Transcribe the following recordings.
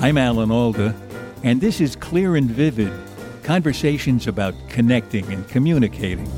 I'm Alan Alda, and this is Clear and Vivid, conversations about connecting and communicating.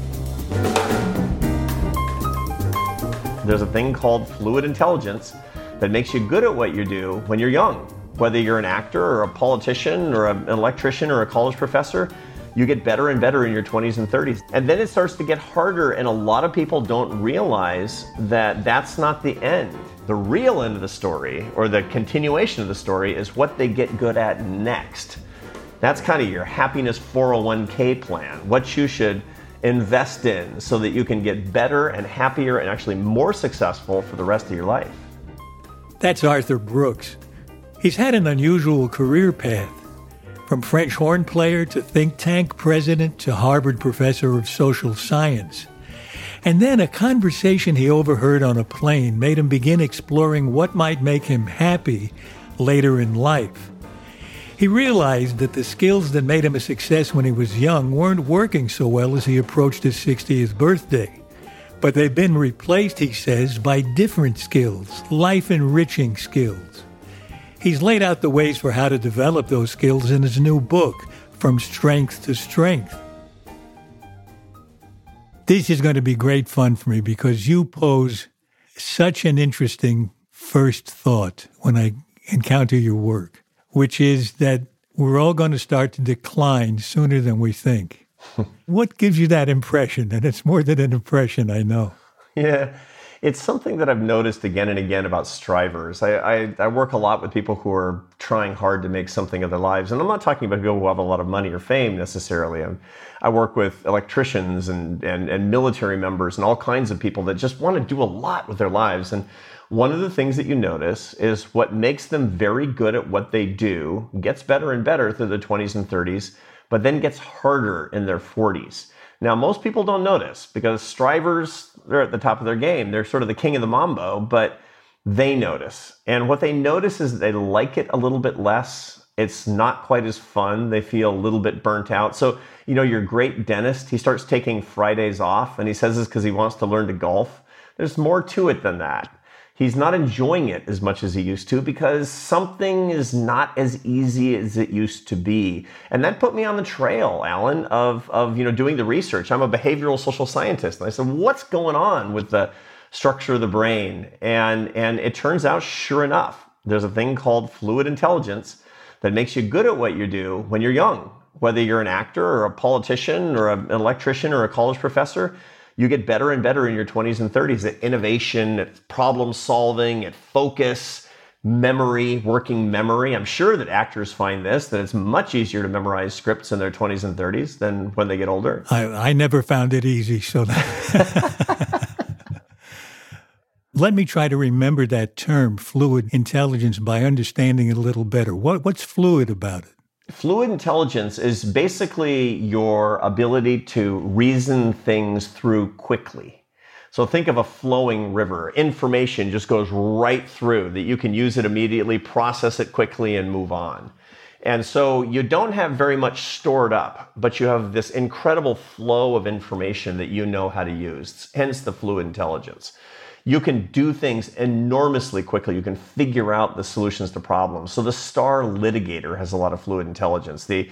There's a thing called fluid intelligence that makes you good at what you do when you're young. Whether you're an actor or a politician or an electrician or a college professor, you get better and better in your 20s and 30s. And then it starts to get harder, and a lot of people don't realize that that's not the end. The real end of the story, or the continuation of the story, is what they get good at next. That's kind of your happiness 401k plan, what you should invest in so that you can get better and happier and actually more successful for the rest of your life. That's Arthur Brooks. He's had an unusual career path. From French horn player to think tank president to Harvard professor of social science. And then a conversation he overheard on a plane made him begin exploring what might make him happy later in life. He realized that the skills that made him a success when he was young weren't working so well as he approached his 60th birthday. But they've been replaced, he says, by different skills, life-enriching skills. He's laid out the ways for how to develop those skills in his new book, From Strength to Strength. This is going to be great fun for me because you pose such an interesting first thought when I encounter your work, which is that we're all going to start to decline sooner than we think. What gives you that impression? And it's more than an impression, I know. Yeah. It's something that I've noticed again and again about strivers. I work a lot with people who are trying hard to make something of their lives. And I'm not talking about people who have a lot of money or fame necessarily. I work with electricians and military members and all kinds of people that just want to do a lot with their lives. And one of the things that you notice is what makes them very good at what they do gets better and better through the 20s and 30s, but then gets harder in their 40s. Now, most people don't notice because strivers, they're at the top of their game. They're sort of the king of the mambo, but they notice. And what they notice is they like it a little bit less. It's not quite as fun. They feel a little bit burnt out. So, you know, your great dentist, he starts taking Fridays off, and he says this because he wants to learn to golf. There's more to it than that. He's not enjoying it as much as he used to because something is not as easy as it used to be. And that put me on the trail, Alan, of doing the research. I'm a behavioral social scientist. And I said, what's going on with the structure of the brain? And it turns out, sure enough, there's a thing called fluid intelligence that makes you good at what you do when you're young. Whether you're an actor or a politician or an electrician or a college professor, you get better and better in your 20s and 30s at innovation, at problem solving, at focus, memory, working memory. I'm sure that actors find this, that it's much easier to memorize scripts in their 20s and 30s than when they get older. I never found it easy, so let me try to remember that term, fluid intelligence, by understanding it a little better. What's fluid about it? Fluid intelligence is basically your ability to reason things through quickly. So think of a flowing river. Information just goes right through that you can use it immediately, process it quickly, and move on. And so you don't have very much stored up, but you have this incredible flow of information that you know how to use, hence the fluid intelligence. You can do things enormously quickly. You can figure out the solutions to problems. So the star litigator has a lot of fluid intelligence. The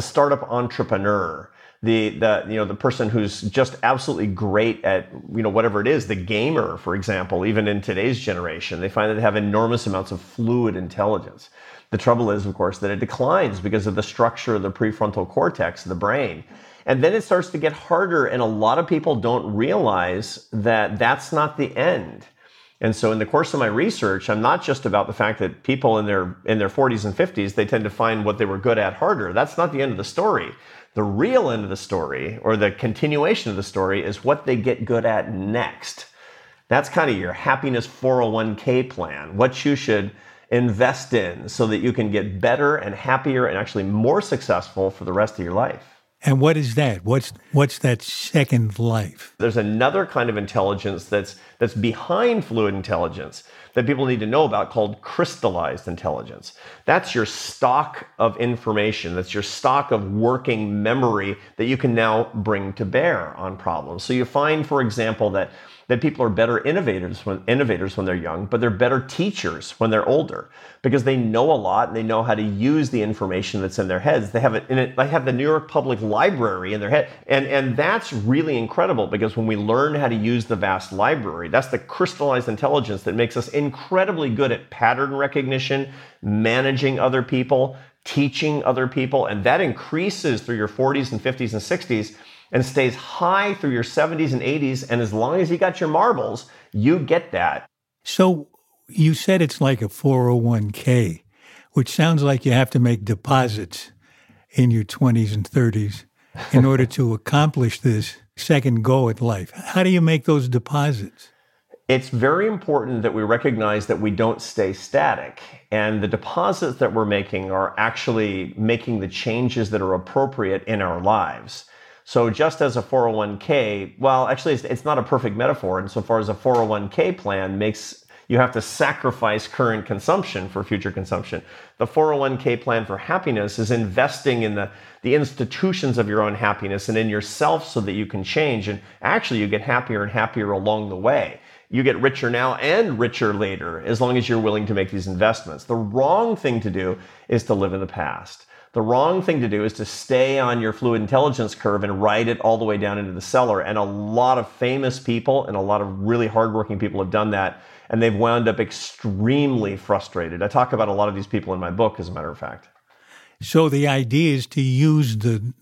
startup entrepreneur, the person who's just absolutely great at whatever it is, the gamer, for example, even in today's generation, they find that they have enormous amounts of fluid intelligence. The trouble is, of course, that it declines because of the structure of the prefrontal cortex of the brain. And then it starts to get harder, and a lot of people don't realize that that's not the end. And so in the course of my research, I'm not just about the fact that people in their 40s and 50s, they tend to find what they were good at harder. That's not the end of the story. The real end of the story, or the continuation of the story, is what they get good at next. That's kind of your happiness 401k plan, what you should invest in so that you can get better and happier and actually more successful for the rest of your life. And what is that? What's that second life? There's another kind of intelligence that's behind fluid intelligence that people need to know about called crystallized intelligence. That's your stock of information. That's your stock of working memory that you can now bring to bear on problems. So you find, for example, that people are better innovators when they're young, but they're better teachers when they're older because they know a lot and they know how to use the information that's in their heads. They have it in it. They have the New York Public Library in their head, and that's really incredible because when we learn how to use the vast library, that's the crystallized intelligence that makes us incredibly good at pattern recognition, managing other people, teaching other people, and that increases through your 40s and 50s and 60s. And stays high through your 70s and 80s. And as long as you got your marbles, you get that. So you said it's like a 401k, which sounds like you have to make deposits in your 20s and 30s in order to accomplish this second go at life. How do you make those deposits? It's very important that we recognize that we don't stay static. And the deposits that we're making are actually making the changes that are appropriate in our lives. So just as a 401k, well, actually, it's not a perfect metaphor insofar as a 401k plan makes you have to sacrifice current consumption for future consumption. The 401k plan for happiness is investing in the institutions of your own happiness and in yourself so that you can change. And actually, you get happier and happier along the way. You get richer now and richer later, as long as you're willing to make these investments. The wrong thing to do is to live in the past. The wrong thing to do is to stay on your fluid intelligence curve and ride it all the way down into the cellar. And a lot of famous people and a lot of really hardworking people have done that. And they've wound up extremely frustrated. I talk about a lot of these people in my book, as a matter of fact. So the idea is to use the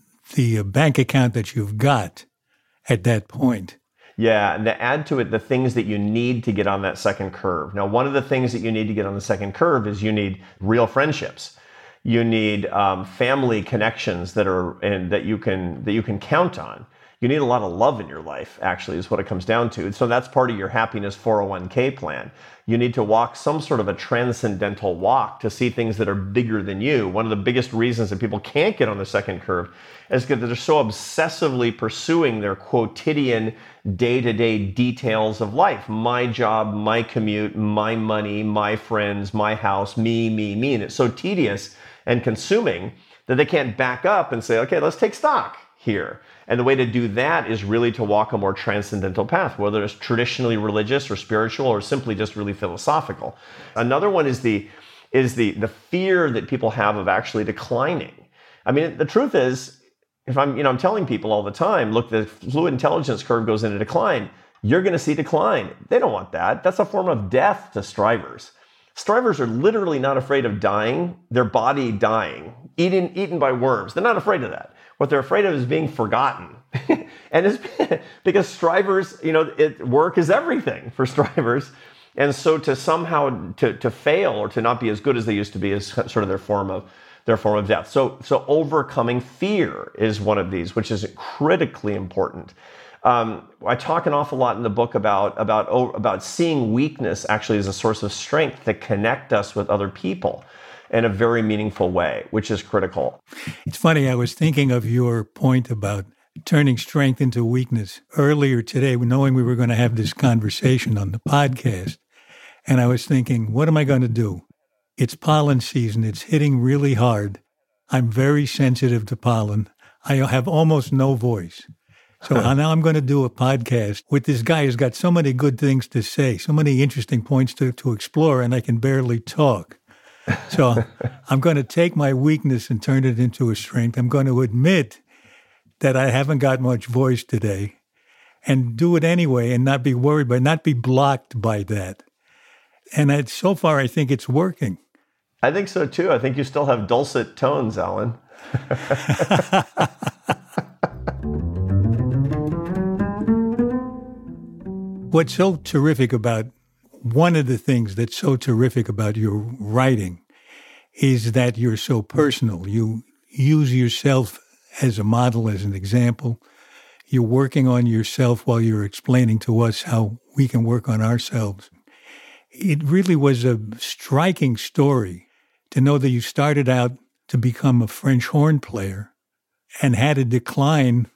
bank account that you've got at that point. Yeah, and to add to it the things that you need to get on that second curve. Now, one of the things that you need to get on the second curve is you need real friendships. You need family connections that you can count on. You need a lot of love in your life, actually, is what it comes down to. So that's part of your happiness 401k plan. You need to walk some sort of a transcendental walk to see things that are bigger than you. One of the biggest reasons that people can't get on the second curve is because they're so obsessively pursuing their quotidian, day-to-day details of life. My job, my commute, my money, my friends, my house, me, me, me. And it's so tedious and consuming that they can't back up and say, okay, let's take stock here. And the way to do that is really to walk a more transcendental path, whether it's traditionally religious or spiritual or simply just really philosophical. Another one is the fear that people have of actually declining. I mean, the truth is, if I'm telling people all the time, look, the fluid intelligence curve goes into decline, you're going to see decline. They don't want that. That's a form of death to strivers. Strivers are literally not afraid of dying, their body dying, eaten by worms. They're not afraid of that. What they're afraid of is being forgotten. And it's because strivers, work is everything for strivers. And so to somehow to fail or to not be as good as they used to be is sort of their form of death. So overcoming fear is one of these, which is critically important. I talk an awful lot in the book about seeing weakness actually as a source of strength to connect us with other people in a very meaningful way, which is critical. It's funny, I was thinking of your point about turning strength into weakness earlier today, knowing we were going to have this conversation on the podcast. And I was thinking, what am I going to do? It's pollen season. It's hitting really hard. I'm very sensitive to pollen. I have almost no voice. So now I'm going to do a podcast with this guy who's got so many good things to say, so many interesting points to explore, and I can barely talk. So I'm going to take my weakness and turn it into a strength. I'm going to admit that I haven't got much voice today and do it anyway and not be worried by, not be blocked by that. And so far, I think it's working. I think so, too. I think you still have dulcet tones, Alan. What's so terrific about one of the things that's so terrific about your writing is that you're so personal. You use yourself as a model, as an example. You're working on yourself while you're explaining to us how we can work on ourselves. It really was a striking story to know that you started out to become a French horn player and had a decline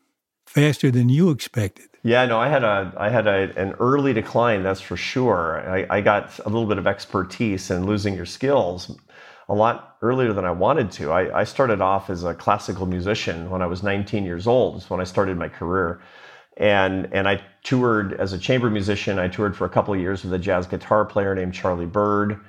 faster than you expected. Yeah, no, I had an early decline, that's for sure. I got a little bit of expertise in losing your skills a lot earlier than I wanted to. I started off as a classical musician when I was 19 years old. It's when I started my career. And I toured as a chamber musician. I toured for a couple of years with a jazz guitar player named Charlie Byrd.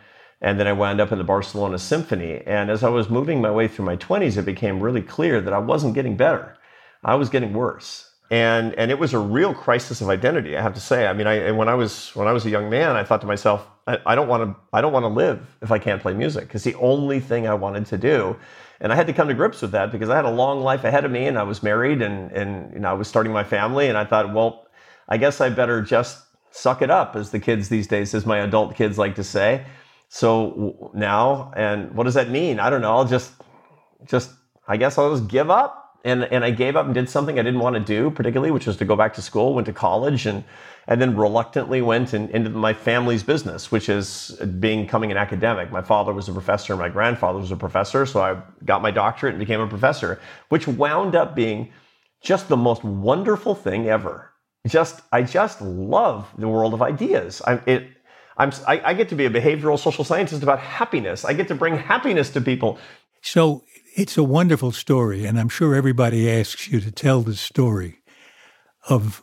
And then I wound up in the Barcelona Symphony. And as I was moving my way through my 20s, it became really clear that I wasn't getting better. I was getting worse. And it was a real crisis of identity, I have to say. I mean, when I was a young man, I thought to myself, I don't want to live if I can't play music. It's the only thing I wanted to do, and I had to come to grips with that because I had a long life ahead of me, and I was married, and you know, I was starting my family, and I thought, well, I guess I better just suck it up, as the kids these days, as my adult kids like to say. So now, and what does that mean? I don't know. I'll just I guess I'll just give up. And I gave up and did something I didn't want to do, particularly, which was to go back to school, went to college, and then reluctantly went into my family's business, which is becoming an academic. My father was a professor, my grandfather was a professor, so I got my doctorate and became a professor, which wound up being just the most wonderful thing ever. I just love the world of ideas. I get to be a behavioral social scientist about happiness. I get to bring happiness to people. So it's a wonderful story, and I'm sure everybody asks you to tell the story of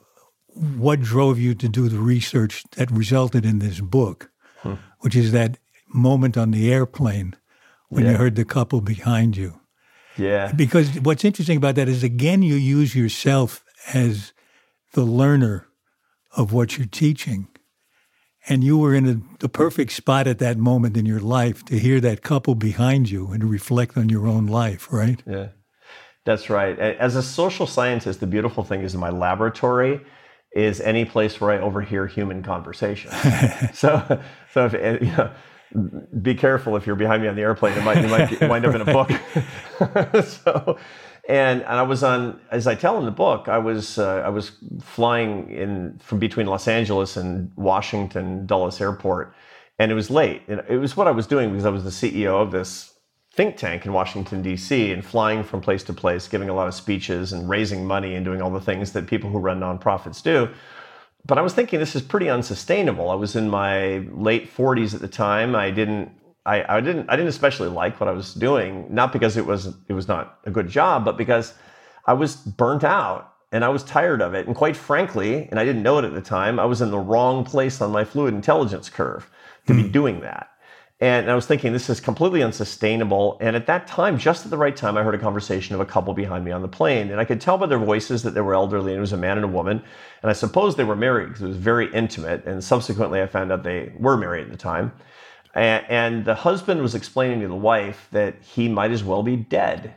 what drove you to do the research that resulted in this book, which is that moment on the airplane when you heard the couple behind you. Yeah. Because what's interesting about that is, again, you use yourself as the learner of what you're teaching. And you were in the perfect spot at that moment in your life to hear that couple behind you and to reflect on your own life, right? Yeah, that's right. As a social scientist, the beautiful thing is my laboratory is any place where I overhear human conversation. So if, you know, be careful if you're behind me on the airplane. You might wind up in a book. And I was on, as I tell in the book, I was flying in from between Los Angeles and Washington Dulles Airport, and it was late. And it was what I was doing because I was the CEO of this think tank in Washington, D.C., and flying from place to place, giving a lot of speeches and raising money and doing all the things that people who run nonprofits do. But I was thinking, this is pretty unsustainable. I was in my late 40s at the time. I didn't especially like what I was doing, not because it was not a good job, but because I was burnt out and I was tired of it. And quite frankly, and I didn't know it at the time, I was in the wrong place on my fluid intelligence curve to be doing that. And I was thinking, this is completely unsustainable. And at that time, just at the right time, I heard a conversation of a couple behind me on the plane. And I could tell by their voices that they were elderly, and it was a man and a woman. And I suppose they were married because it was very intimate. And subsequently, I found out they were married at the time. And the husband was explaining to the wife that he might as well be dead.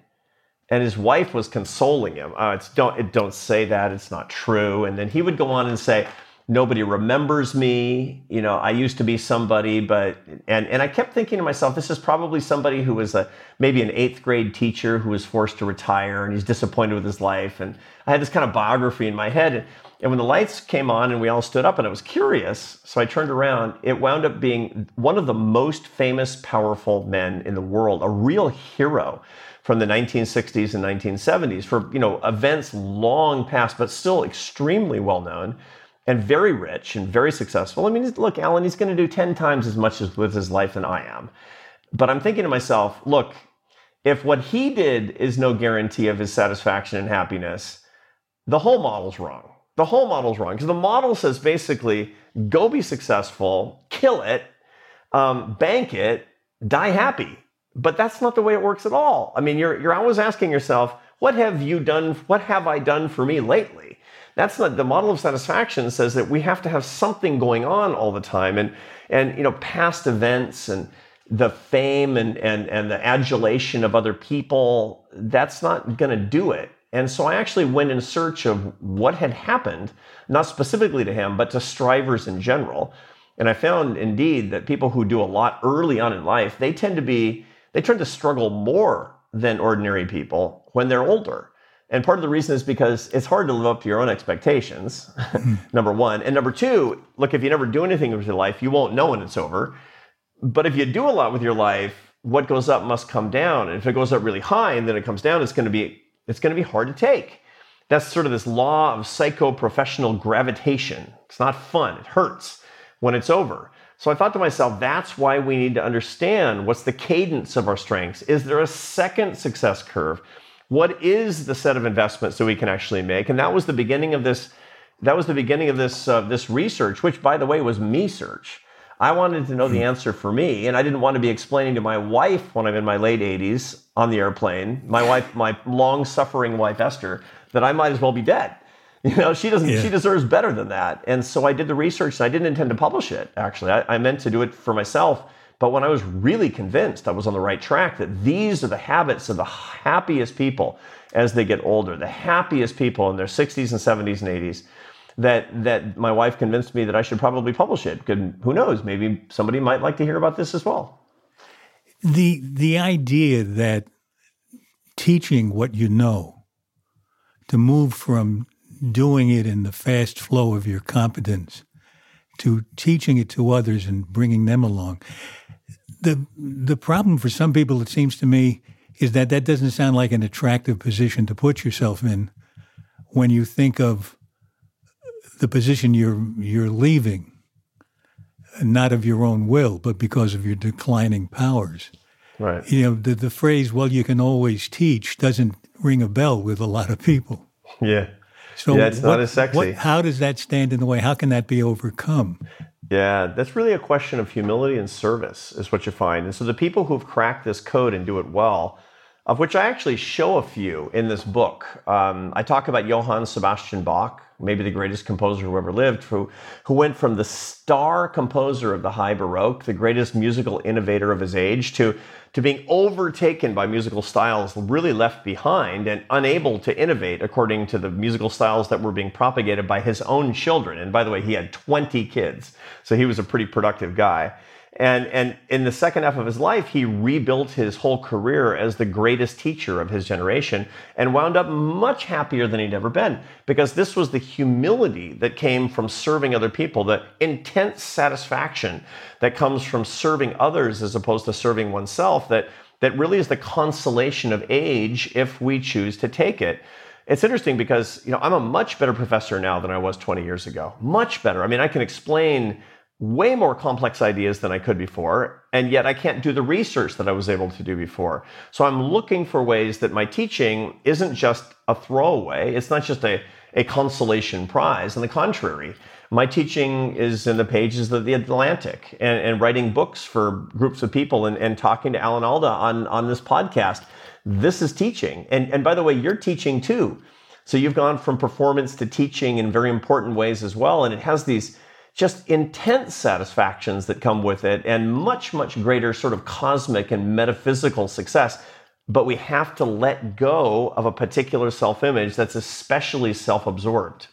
And his wife was consoling him. Oh, don't say that. It's not true. And then he would go on and say, nobody remembers me. You know, I used to be somebody, but... And I kept thinking to myself, this is probably somebody who was maybe an 8th grade teacher who was forced to retire, and he's disappointed with his life. And I had this kind of biography in my head. And when the lights came on and we all stood up, and I was curious, so I turned around, it wound up being one of the most famous, powerful men in the world, a real hero from the 1960s and 1970s for, you know, events long past, but still extremely well-known and very rich and very successful. I mean, look, Alan, he's going to do 10 times as much with his life than I am. But I'm thinking to myself, look, if what he did is no guarantee of his satisfaction and happiness, the whole model's wrong. The whole model's wrong, because the model says basically, go be successful, kill it, bank it, die happy. But that's not the way it works at all. I mean, you're always asking yourself, what have you done? What have I done for me lately? That's not the model of satisfaction. Says that we have to have something going on all the time, and you know, past events and the fame and the adulation of other people. That's not going to do it. And so I actually went in search of what had happened, not specifically to him, but to strivers in general. And I found indeed that people who do a lot early on in life, they tend to struggle more than ordinary people when they're older. And part of the reason is because it's hard to live up to your own expectations, number one. And number two, look, if you never do anything with your life, you won't know when it's over. But if you do a lot with your life, what goes up must come down. And if it goes up really high and then it comes down, it's going to be hard to take. That's sort of this law of psychoprofessional gravitation. It's not fun. It hurts when it's over. So I thought to myself, that's why we need to understand what's the cadence of our strengths. Is there a second success curve? What is the set of investments that we can actually make? And that was the beginning of this. That was the beginning of this research, which, by the way, was me search. I wanted to know the answer for me, and I didn't want to be explaining to my wife when I'm in my late 80s on the airplane, my wife, my long-suffering wife Esther, that I might as well be dead. You know, she doesn't. Yeah. She deserves better than that. And so I did the research, and I didn't intend to publish it. Actually, I meant to do it for myself. But when I was really convinced I was on the right track, that these are the habits of the happiest people as they get older, the happiest people in their 60s and 70s and 80s, that my wife convinced me that I should probably publish it. Who knows? Maybe somebody might like to hear about this as well. The idea that teaching what you know, to move from doing it in the fast flow of your competence to teaching it to others and bringing them along. The problem for some people, it seems to me, is that doesn't sound like an attractive position to put yourself in when you think of the position you're leaving, not of your own will, but because of your declining powers. Right. You know, the phrase, well, you can always teach, doesn't ring a bell with a lot of people. Yeah. So yeah, it's not as sexy. How does that stand in the way? How can that be overcome? Yeah, that's really a question of humility and service is what you find. And so the people who've cracked this code and do it well, of which I actually show a few in this book. I talk about Johann Sebastian Bach, maybe the greatest composer who ever lived, who went from the star composer of the High Baroque, the greatest musical innovator of his age, to being overtaken by musical styles really left behind and unable to innovate according to the musical styles that were being propagated by his own children. And by the way, he had 20 kids, so he was a pretty productive guy. And in the second half of his life, he rebuilt his whole career as the greatest teacher of his generation and wound up much happier than he'd ever been, because this was the humility that came from serving other people, the intense satisfaction that comes from serving others as opposed to serving oneself, that really is the consolation of age if we choose to take it. It's interesting because, you know, I'm a much better professor now than I was 20 years ago. Much better. I mean, I can explain way more complex ideas than I could before, and yet I can't do the research that I was able to do before. So I'm looking for ways that my teaching isn't just a throwaway, it's not just a consolation prize. On the contrary, my teaching is in the pages of The Atlantic and writing books for groups of people and talking to Alan Alda on this podcast. This is teaching. And by the way, you're teaching too. So you've gone from performance to teaching in very important ways as well, and it has these just intense satisfactions that come with it and much, much greater sort of cosmic and metaphysical success. But we have to let go of a particular self-image that's especially self-absorbed.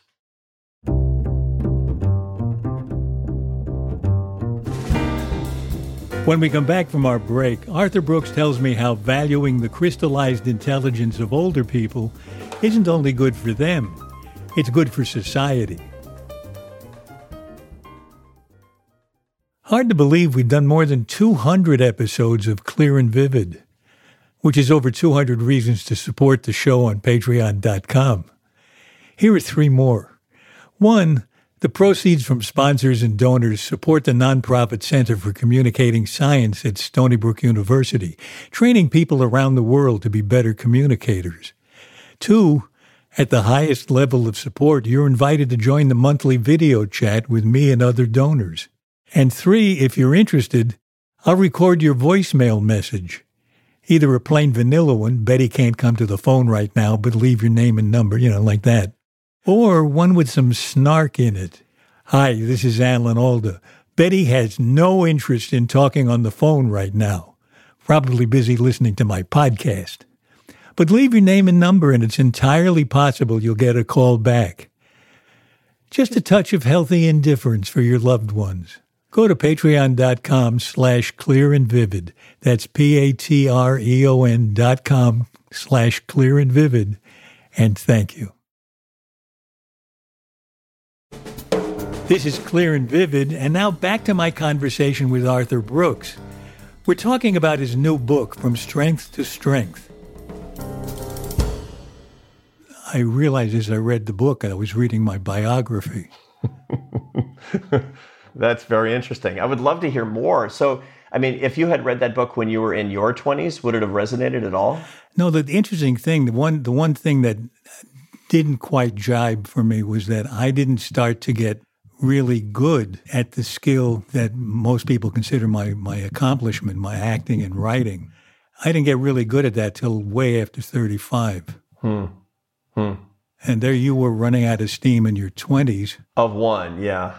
When we come back from our break, Arthur Brooks tells me how valuing the crystallized intelligence of older people isn't only good for them, it's good for society. Hard to believe we've done more than 200 episodes of Clear and Vivid, which is over 200 reasons to support the show on Patreon.com. Here are three more. One, the proceeds from sponsors and donors support the nonprofit Center for Communicating Science at Stony Brook University, training people around the world to be better communicators. Two, at the highest level of support, you're invited to join the monthly video chat with me and other donors. And three, if you're interested, I'll record your voicemail message. Either a plain vanilla one, Betty can't come to the phone right now, but leave your name and number, you know, like that. Or one with some snark in it. Hi, this is Alan Alda. Betty has no interest in talking on the phone right now. Probably busy listening to my podcast. But leave your name and number, and it's entirely possible you'll get a call back. Just a touch of healthy indifference for your loved ones. Go to patreon.com/clearandvivid. That's patreon.com/clearandvivid. And thank you. This is Clear and Vivid, and now back to my conversation with Arthur Brooks. We're talking about his new book, From Strength to Strength. I realized as I read the book, I was reading my biography. That's very interesting. I would love to hear more. So, I mean, if you had read that book when you were in your 20s, would it have resonated at all? No, the interesting thing, the one thing that didn't quite jibe for me was that I didn't start to get really good at the skill that most people consider my accomplishment, my acting and writing. I didn't get really good at that till way after 35. And there you were running out of steam in your 20s. Of one, yeah.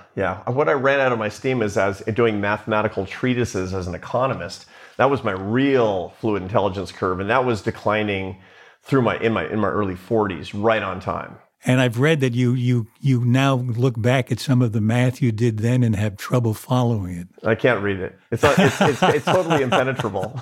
What I ran out of my steam is I was doing mathematical treatises as an economist. That was my real fluid intelligence curve, and that was declining through my early 40s, right on time. And I've read that you now look back at some of the math you did then and have trouble following it. I can't read it. It's totally impenetrable.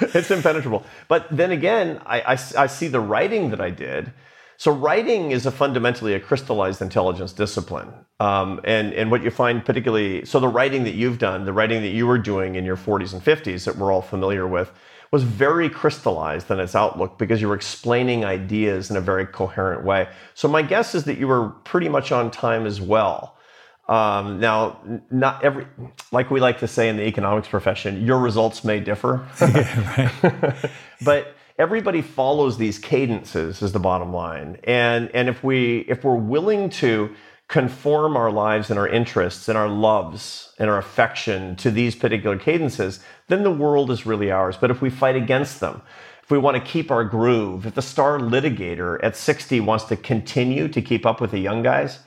It's impenetrable. But then again, I see the writing that I did. So writing is fundamentally a crystallized intelligence discipline. And what you find particularly, so the writing that you've done, the writing that you were doing in your 40s and 50s that we're all familiar with, was very crystallized in its outlook because you were explaining ideas in a very coherent way. So my guess is that you were pretty much on time as well. Now, not every, like we like to say in the economics profession, your results may differ. Yeah, right. But everybody follows these cadences is the bottom line. And if we're willing to conform our lives and our interests and our loves and our affection to these particular cadences, then the world is really ours. But if we fight against them, if we want to keep our groove, if the star litigator at 60 wants to continue to keep up with the young guys,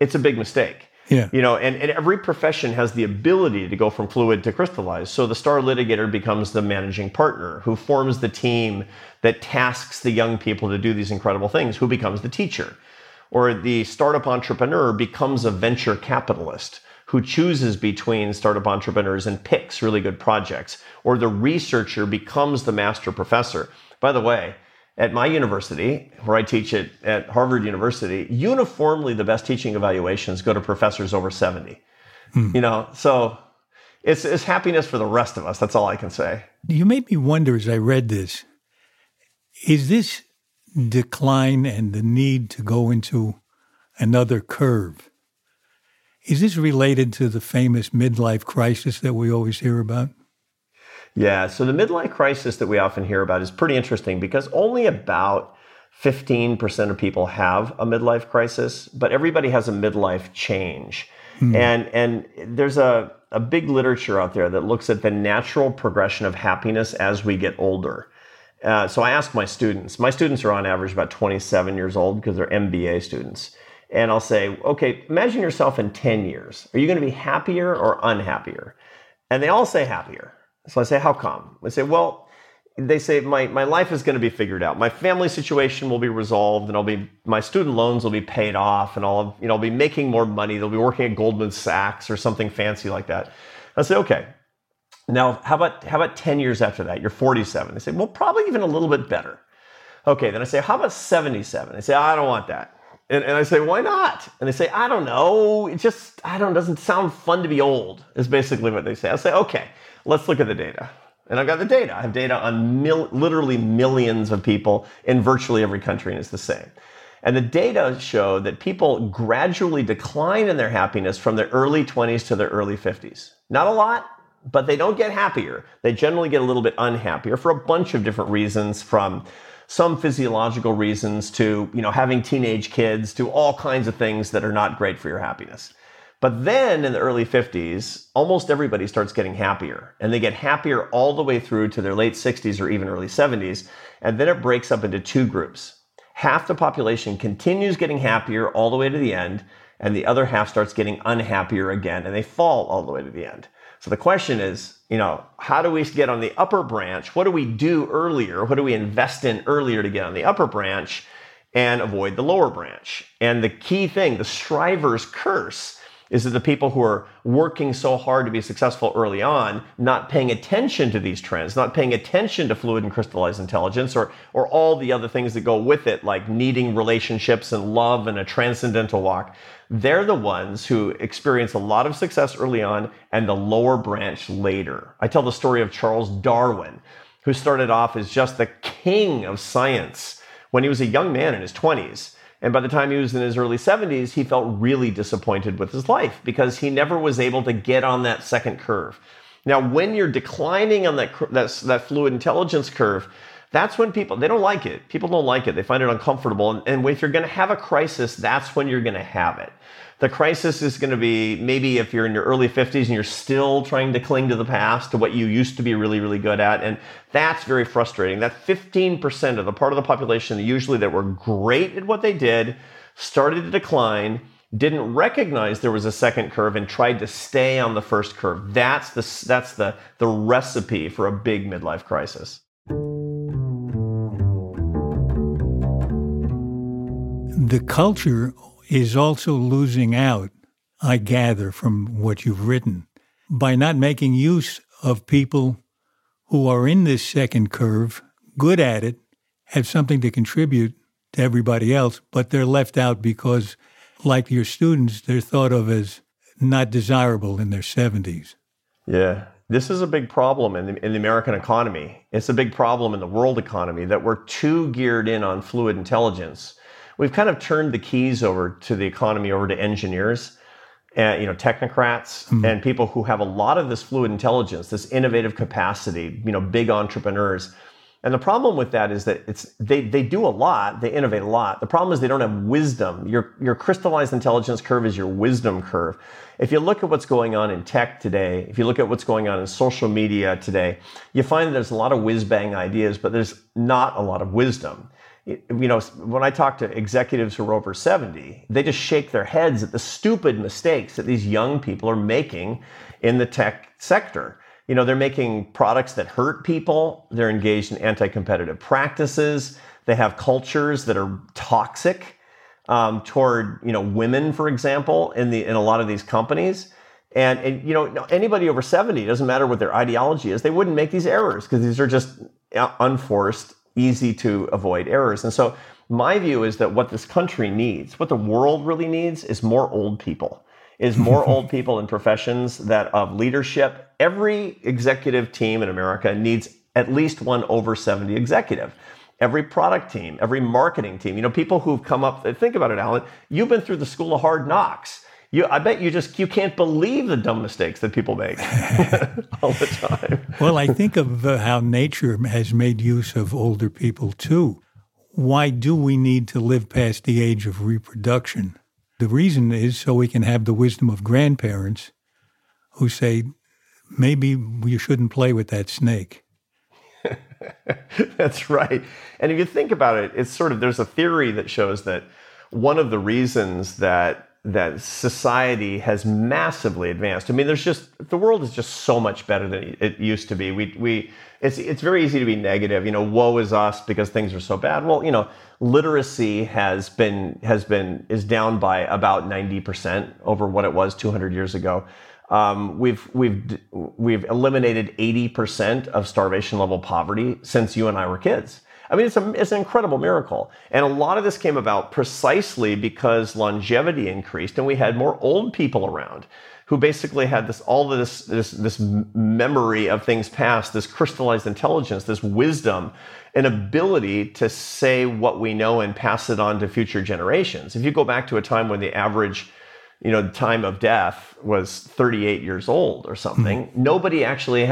it's a big mistake. Yeah. You know, and every profession has the ability to go from fluid to crystallized. So the star litigator becomes the managing partner who forms the team that tasks the young people to do these incredible things, who becomes the teacher. Or the startup entrepreneur becomes a venture capitalist who chooses between startup entrepreneurs and picks really good projects. Or the researcher becomes the master professor. By the way, at my university, where I teach at Harvard University, uniformly the best teaching evaluations go to professors over 70. You know, so it's happiness for the rest of us. That's all I can say. You made me wonder as I read this, is this decline and the need to go into another curve, is this related to the famous midlife crisis that we always hear about? Yeah, so the midlife crisis that we often hear about is pretty interesting because only about 15% of people have a midlife crisis, but everybody has a midlife change. And there's a big literature out there that looks at the natural progression of happiness as we get older. So I ask my students. My students are on average about 27 years old because they're MBA students. And I'll say, okay, imagine yourself in 10 years. Are you going to be happier or unhappier? And they all say happier. So I say, how come? They say, well, they say, my life is going to be figured out. My family situation will be resolved and my student loans will be paid off and I'll be making more money. They'll be working at Goldman Sachs or something fancy like that. I say, okay. Now, how about 10 years after that? You're 47. They say, well, probably even a little bit better. Okay, then I say, how about 77? They say, I don't want that. And I say, why not? And they say, I don't know. It just, doesn't sound fun to be old, is basically what they say. I say, okay, let's look at the data. And I've got the data. I have data on literally millions of people in virtually every country, and it's the same. And the data show that people gradually decline in their happiness from their early 20s to their early 50s. Not a lot. But they don't get happier. They generally get a little bit unhappier for a bunch of different reasons, from some physiological reasons to, you know, having teenage kids, to all kinds of things that are not great for your happiness. But then in the early 50s, almost everybody starts getting happier. And they get happier all the way through to their late 60s or even early 70s. And then it breaks up into two groups. Half the population continues getting happier all the way to the end, and the other half starts getting unhappier again, and they fall all the way to the end. So the question is, you know, how do we get on the upper branch? What do we do earlier? What do we invest in earlier to get on the upper branch and avoid the lower branch? And the key thing, the striver's curse, is that the people who are working so hard to be successful early on, not paying attention to these trends, not paying attention to fluid and crystallized intelligence or all the other things that go with it, like needing relationships and love and a transcendental walk, they're the ones who experience a lot of success early on and the lower branch later. I tell the story of Charles Darwin, who started off as just the king of science when he was a young man in his 20s. And by the time he was in his early 70s, he felt really disappointed with his life because he never was able to get on that second curve. Now, when you're declining on that fluid intelligence curve, that's when they don't like it. People don't like it. They find it uncomfortable. And if you're going to have a crisis, that's when you're going to have it. The crisis is going to be maybe if you're in your early 50s and you're still trying to cling to the past, to what you used to be really, really good at. And that's very frustrating. That 15% of the part of the population usually that were great at what they did started to decline, didn't recognize there was a second curve and tried to stay on the first curve. That's the recipe for a big midlife crisis. The culture is also losing out, I gather from what you've written, by not making use of people who are in this second curve, good at it, have something to contribute to everybody else, but they're left out because, like your students, they're thought of as not desirable in their 70s. Yeah. This is a big problem in the American economy. It's a big problem in the world economy that we're too geared in on fluid intelligence. We've kind of turned the keys over to the economy over to engineers, technocrats, and people who have a lot of this fluid intelligence, this innovative capacity, big entrepreneurs. And the problem with that is that they do a lot, they innovate a lot. The problem is they don't have wisdom. Your crystallized intelligence curve is your wisdom curve. If you look at what's going on in tech today, if you look at what's going on in social media today, you find that there's a lot of whiz-bang ideas, but there's not a lot of wisdom. When I talk to executives who are over 70, they just shake their heads at the stupid mistakes that these young people are making in the tech sector. They're making products that hurt people. They're engaged in anti-competitive practices. They have cultures that are toxic toward women, for example, in a lot of these companies. And anybody over 70, doesn't matter what their ideology is, they wouldn't make these errors because these are just unforced, easy to avoid errors. And so my view is that what this country needs, what the world really needs, is more old people. Is more old people in professions that of leadership. Every executive team in America needs at least one over 70 executive. Every product team, every marketing team, people who've come up, think about it, Alan, you've been through the school of hard knocks. I bet you can't believe the dumb mistakes that people make all the time. Well, I think of how nature has made use of older people too. Why do we need to live past the age of reproduction? The reason is so we can have the wisdom of grandparents who say, maybe you shouldn't play with that snake. That's right. And if you think about it, it's sort of, there's a theory that shows that one of the reasons that society has massively advanced. I mean, the world is just so much better than it used to be. It's very easy to be negative, woe is us because things are so bad. Well, literacy is down by about 90% over what it was 200 years ago. We've eliminated 80% of starvation level poverty since you and I were kids. I mean, it's an incredible miracle. And a lot of this came about precisely because longevity increased and we had more old people around who basically had this memory of things past, this crystallized intelligence, this wisdom, an ability to say what we know and pass it on to future generations. If you go back to a time when the average time of death was 38 years old or something, nobody actually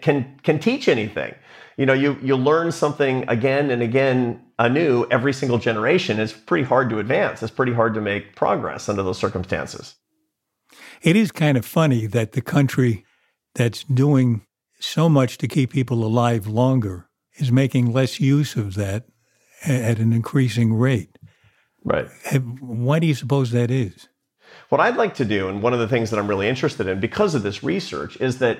can teach anything. You learn something again and again anew every single generation. It's pretty hard to advance. It's pretty hard to make progress under those circumstances. It is kind of funny that the country that's doing so much to keep people alive longer is making less use of that at an increasing rate. Right. Why do you suppose that is? What I'd like to do, and one of the things that I'm really interested in because of this research, is that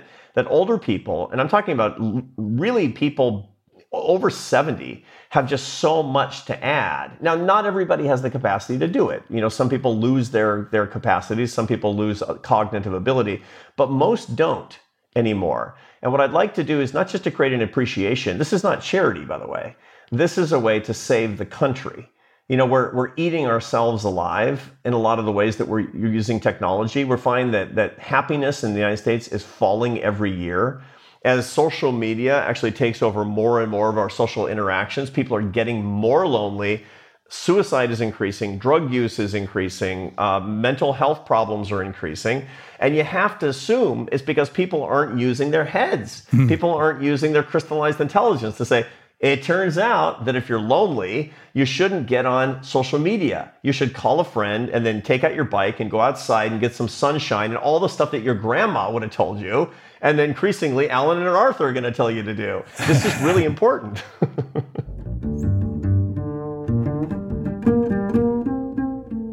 older people, and I'm talking about really people over 70, have just so much to add. Now, not everybody has the capacity to do it. Some people lose their capacities, some people lose cognitive ability, but most don't anymore. And what I'd like to do is not just to create an appreciation. This is not charity, by the way. This is a way to save the country. We're eating ourselves alive in a lot of the ways that you're using technology. We're finding that happiness in the United States is falling every year. As social media actually takes over more and more of our social interactions, people are getting more lonely. Suicide is increasing, drug use is increasing, mental health problems are increasing. And you have to assume it's because people aren't using their heads. People aren't using their crystallized intelligence to say, it turns out that if you're lonely, you shouldn't get on social media. You should call a friend and then take out your bike and go outside and get some sunshine and all the stuff that your grandma would have told you. And then increasingly, Alan and Arthur are going to tell you to do. This is really important.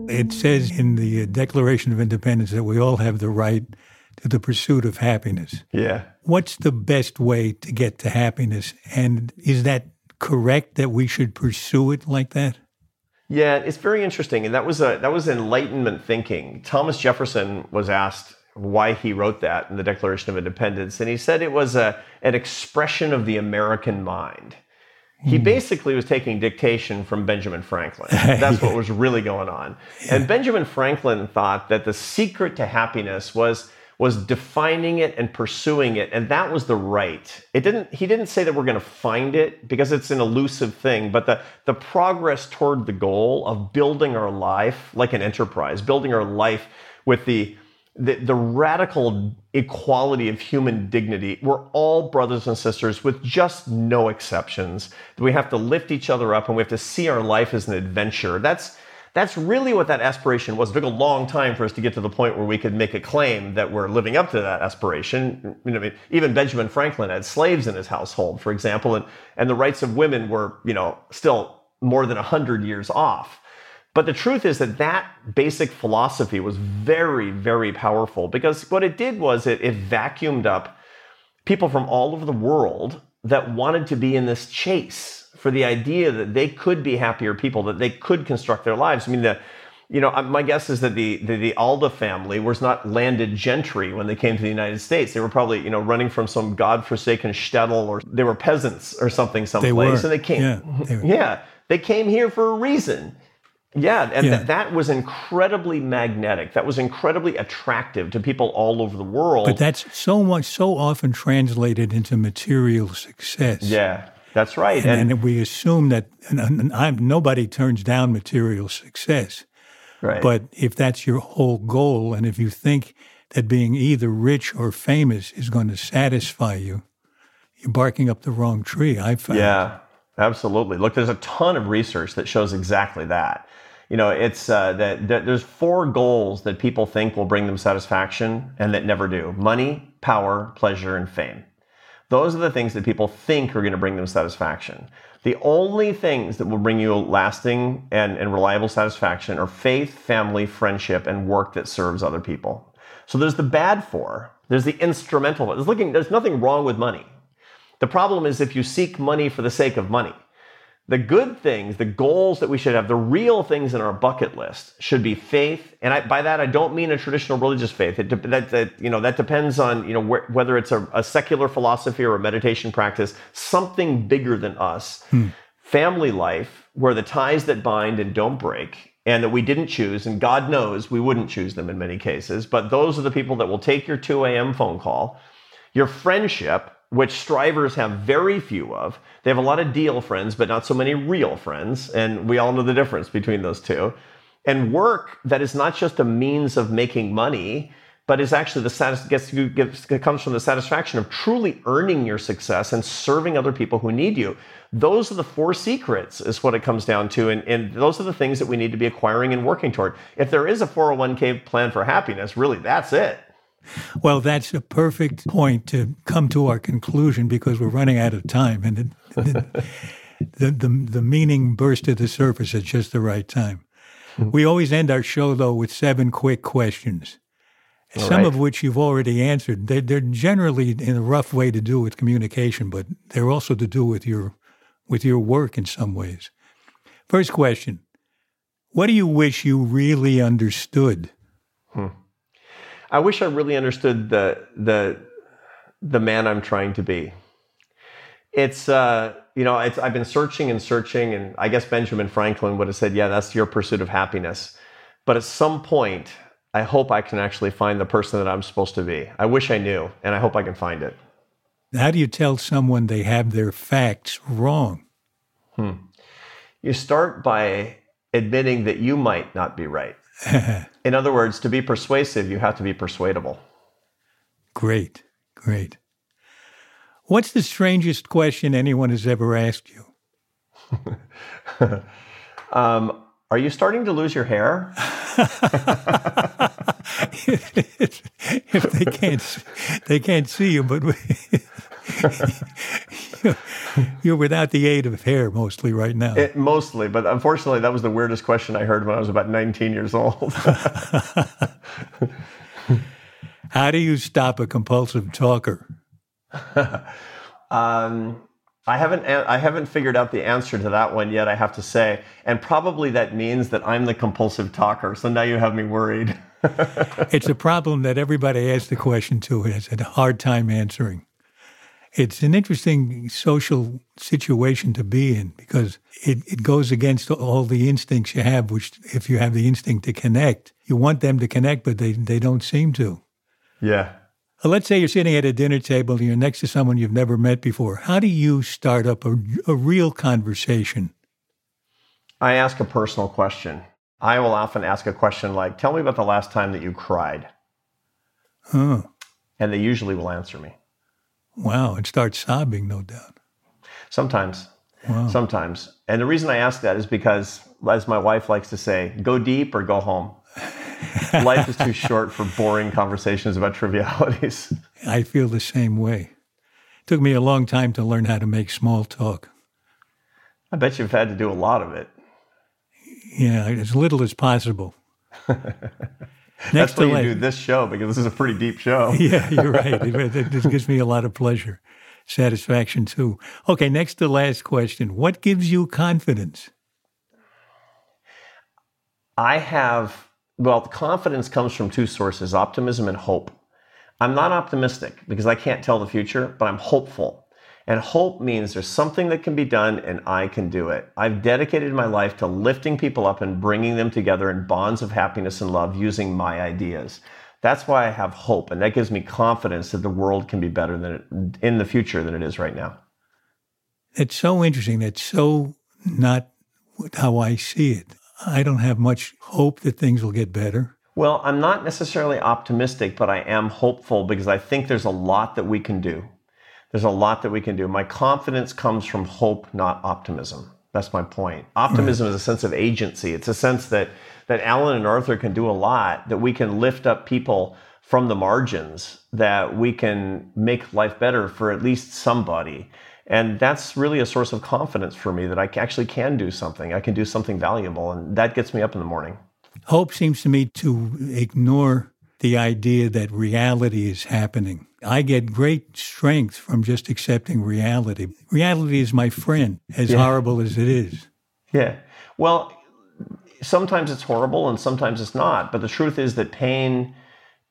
It says in the Declaration of Independence that we all have the right to the pursuit of happiness. Yeah. What's the best way to get to happiness? And is that correct that we should pursue it like that? Yeah, it's very interesting. And that was Enlightenment thinking. Thomas Jefferson was asked why he wrote that in the Declaration of Independence. And he said it was an expression of the American mind. He basically was taking dictation from Benjamin Franklin. That's what was really going on. Yeah. And Benjamin Franklin thought that the secret to happiness was defining it and pursuing it, and that was the right. He didn't say that we're going to find it, because it's an elusive thing, but the progress toward the goal of building our life like an enterprise, building our life with the radical equality of human dignity. We're all brothers and sisters with just no exceptions. We have to lift each other up, and we have to see our life as an adventure. That's really what that aspiration was. It took a long time for us to get to the point where we could make a claim that we're living up to that aspiration. You know, even Benjamin Franklin had slaves in his household, for example, and the rights of women were, you know, still more than 100 years off. But the truth is that basic philosophy was very, very powerful, because what it did was it vacuumed up people from all over the world that wanted to be in this chase for the idea that they could be happier people, that they could construct their lives. I mean, my guess is that the Alda family was not landed gentry when they came to the United States. They were probably, you know, running from some godforsaken shtetl, or they were peasants or something someplace. They were. And they came. Yeah, they came here for a reason. Yeah, and that was incredibly magnetic. That was incredibly attractive to people all over the world. But that's so often translated into material success. Yeah, that's right. And we assume that nobody turns down material success. Right. But if that's your whole goal, and if you think that being either rich or famous is going to satisfy you, you're barking up the wrong tree, I found. Yeah, absolutely. Look, there's a ton of research that shows exactly that. You know, it's that there's four goals that people think will bring them satisfaction and that never do: money, power, pleasure, and fame. Those are the things that people think are going to bring them satisfaction. The only things that will bring you lasting and reliable satisfaction are faith, family, friendship, and work that serves other people. So there's the bad four. There's the instrumental. There's nothing wrong with money. The problem is if you seek money for the sake of money. The good things, the goals that we should have, the real things in our bucket list should be faith, and by that I don't mean a traditional religious faith. That depends on whether it's a secular philosophy or a meditation practice, something bigger than us. Family life, where the ties that bind and don't break, and that we didn't choose, and God knows we wouldn't choose them in many cases. But those are the people that will take your 2 a.m. phone call. Your friendship, which strivers have very few of. They have a lot of deal friends, but not so many real friends. And we all know the difference between those two. And work that is not just a means of making money, but is actually comes from the satisfaction of truly earning your success and serving other people who need you. Those are the four secrets, is what it comes down to. And those are the things that we need to be acquiring and working toward. If there is a 401k plan for happiness, really, that's it. Well, that's a perfect point to come to our conclusion, because we're running out of time, and the meaning burst to the surface at just the right time. We always end our show, though, with 7 quick questions, some of which you've already answered. They're generally in a rough way to do with communication, but they're also to do with your work in some ways. First question: what do you wish you really understood? I wish I really understood the man I'm trying to be. I've been searching, and I guess Benjamin Franklin would have said, yeah, that's your pursuit of happiness. But at some point, I hope I can actually find the person that I'm supposed to be. I wish I knew, and I hope I can find it. How do you tell someone they have their facts wrong? You start by admitting that you might not be right. In other words, to be persuasive, you have to be persuadable. Great, great. What's the strangest question anyone has ever asked you? Are you starting to lose your hair? If they can't see you, but you're without the aid of hair mostly right now. Mostly, but unfortunately, that was the weirdest question I heard when I was about 19 years old. How do you stop a compulsive talker? I haven't figured out the answer to that one yet, I have to say. And probably that means that I'm the compulsive talker. So now you have me worried. It's a problem that everybody asks the question to has a hard time answering. It's an interesting social situation to be in because it goes against all the instincts you have, which if you have the instinct to connect, you want them to connect, but they don't seem to. Yeah. Let's say you're sitting at a dinner table and you're next to someone you've never met before. How do you start up a real conversation? I ask a personal question. I will often ask a question like, tell me about the last time that you cried. Huh. And they usually will answer me. Wow, and start sobbing, no doubt. Sometimes. Wow. Sometimes. And the reason I ask that is because, as my wife likes to say, go deep or go home. Life is too short for boring conversations about trivialities. I feel the same way. It took me a long time to learn how to make small talk. I bet you've had to do a lot of it. Yeah, as little as possible. That's why you do this show, because this is a pretty deep show. Yeah, you're right. It gives me a lot of pleasure, satisfaction too. Okay, next to last question. What gives you confidence? Well, confidence comes from two sources, optimism and hope. I'm not optimistic because I can't tell the future, but I'm hopeful. And hope means there's something that can be done and I can do it. I've dedicated my life to lifting people up and bringing them together in bonds of happiness and love using my ideas. That's why I have hope, and that gives me confidence that the world can be better than in the future than it is right now. It's so interesting. That's so not how I see it. I don't have much hope that things will get better. Well, I'm not necessarily optimistic, but I am hopeful because I think there's a lot that we can do. There's a lot that we can do. My confidence comes from hope, not optimism. That's my point. Optimism is a sense of agency. It's a sense that Alan and Arthur can do a lot, that we can lift up people from the margins, that we can make life better for at least somebody. And that's really a source of confidence for me, that I actually can do something. I can do something valuable, and that gets me up in the morning. Hope seems to me to ignore the idea that reality is happening. I get great strength from just accepting reality. Reality is my friend, as horrible as it is. Yeah. Well, sometimes it's horrible and sometimes it's not. But the truth is that pain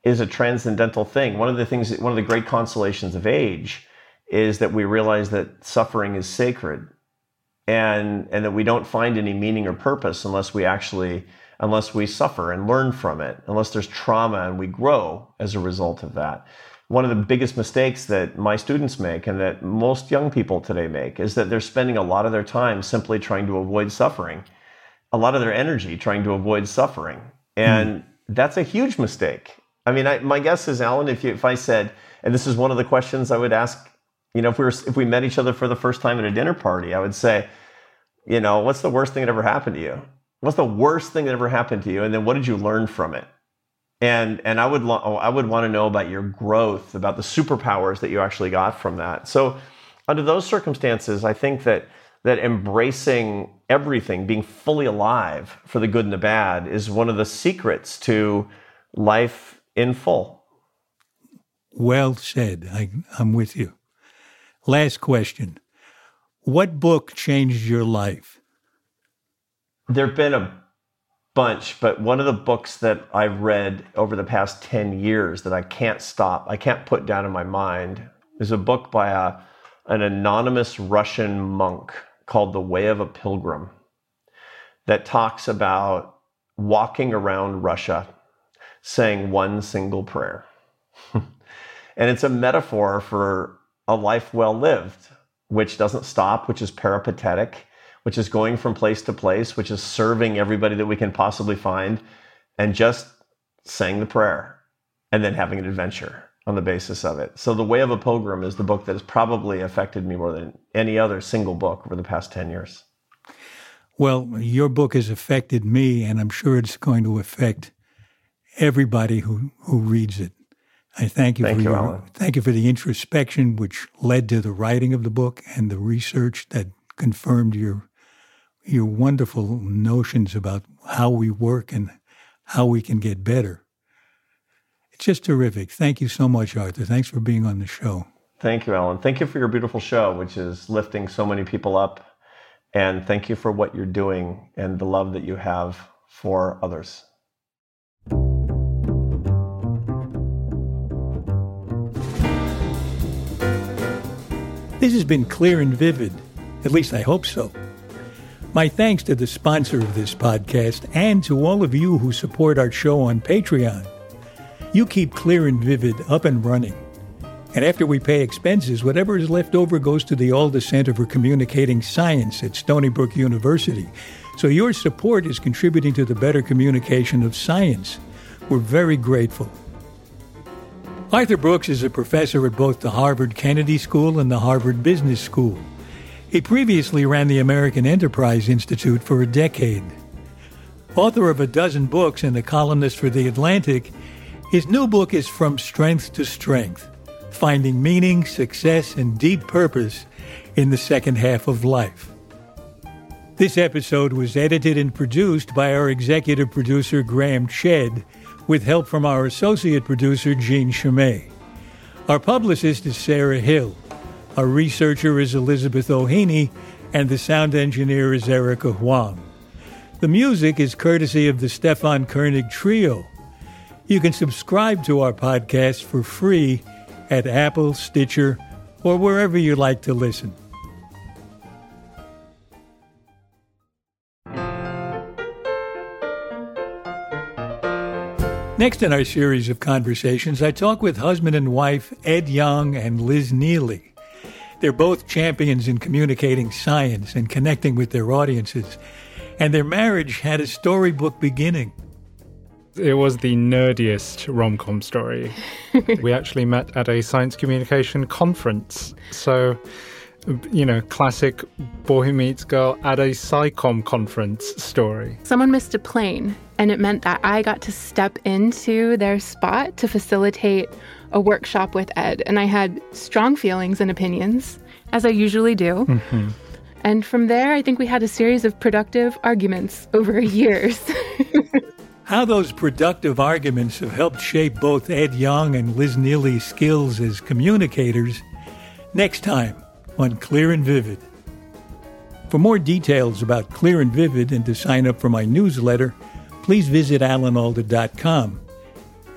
is a transcendental thing. One of the great consolations of age is that we realize that suffering is sacred and that we don't find any meaning or purpose unless we suffer and learn from it, unless there's trauma and we grow as a result of that. One of the biggest mistakes that my students make and that most young people today make is that they're spending a lot of their time simply trying to avoid suffering, a lot of their energy trying to avoid suffering. And that's a huge mistake. I mean, my guess is, Alan, if I said, and this is one of the questions I would ask, you know, if we met each other for the first time at a dinner party, I would say, you know, what's the worst thing that ever happened to you? What's the worst thing that ever happened to you? And then what did you learn from it? And I would want to know about your growth, about the superpowers that you actually got from that. So under those circumstances, I think that embracing everything, being fully alive for the good and the bad, is one of the secrets to life in full. Well said. I'm with you. Last question. What book changed your life? There have been a bunch, but one of the books that I've read over the past 10 years that I can't put down in my mind, is a book by an anonymous Russian monk called The Way of a Pilgrim that talks about walking around Russia saying one single prayer. And it's a metaphor for a life well lived, which doesn't stop, which is peripatetic, which is going from place to place, which is serving everybody that we can possibly find, and just saying the prayer and then having an adventure on the basis of it. So The Way of a Pilgrim is the book that has probably affected me more than any other single book over the past 10 years. Well, your book has affected me, and I'm sure it's going to affect everybody who reads it. I thank you for the introspection which led to the writing of the book and the research that confirmed your wonderful notions about how we work and how we can get better. It's just terrific. Thank you so much, Arthur. Thanks for being on the show. Thank you, Alan. Thank you for your beautiful show, which is lifting so many people up. And thank you for what you're doing and the love that you have for others. This has been Clear and Vivid. At least I hope so. My thanks to the sponsor of this podcast and to all of you who support our show on Patreon. You keep Clear and Vivid up and running. And after we pay expenses, whatever is left over goes to the Alda Center for Communicating Science at Stony Brook University. So your support is contributing to the better communication of science. We're very grateful. Arthur Brooks is a professor at both the Harvard Kennedy School and the Harvard Business School. He previously ran the American Enterprise Institute for a decade. Author of a dozen books and a columnist for The Atlantic, his new book is From Strength to Strength, Finding Meaning, Success, and Deep Purpose in the Second Half of Life. This episode was edited and produced by our executive producer, Graham Chedd, with help from our associate producer, Jean Chimay. Our publicist is Sarah Hill. Our researcher is Elizabeth O'Heaney, and the sound engineer is Erica Huang. The music is courtesy of the Stefan Koenig Trio. You can subscribe to our podcast for free at Apple, Stitcher, or wherever you like to listen. Next in our series of conversations, I talk with husband and wife Ed Young and Liz Neely. They're both champions in communicating science and connecting with their audiences, and their marriage had a storybook beginning. It was the nerdiest rom-com story. We actually met at a science communication conference. So, you know, classic boy who meets girl at a SciComm conference story. Someone missed a plane. And it meant that I got to step into their spot to facilitate a workshop with Ed. And I had strong feelings and opinions, as I usually do. Mm-hmm. And from there, I think we had a series of productive arguments over years. How those productive arguments have helped shape both Ed Young and Liz Neely's skills as communicators, next time on Clear and Vivid. For more details about Clear and Vivid and to sign up for my newsletter, please visit alanalda.com.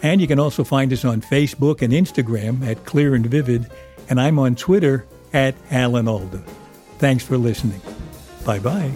And you can also find us on Facebook and Instagram at Clear and Vivid, and I'm on Twitter at Alan Alda. Thanks for listening. Bye-bye.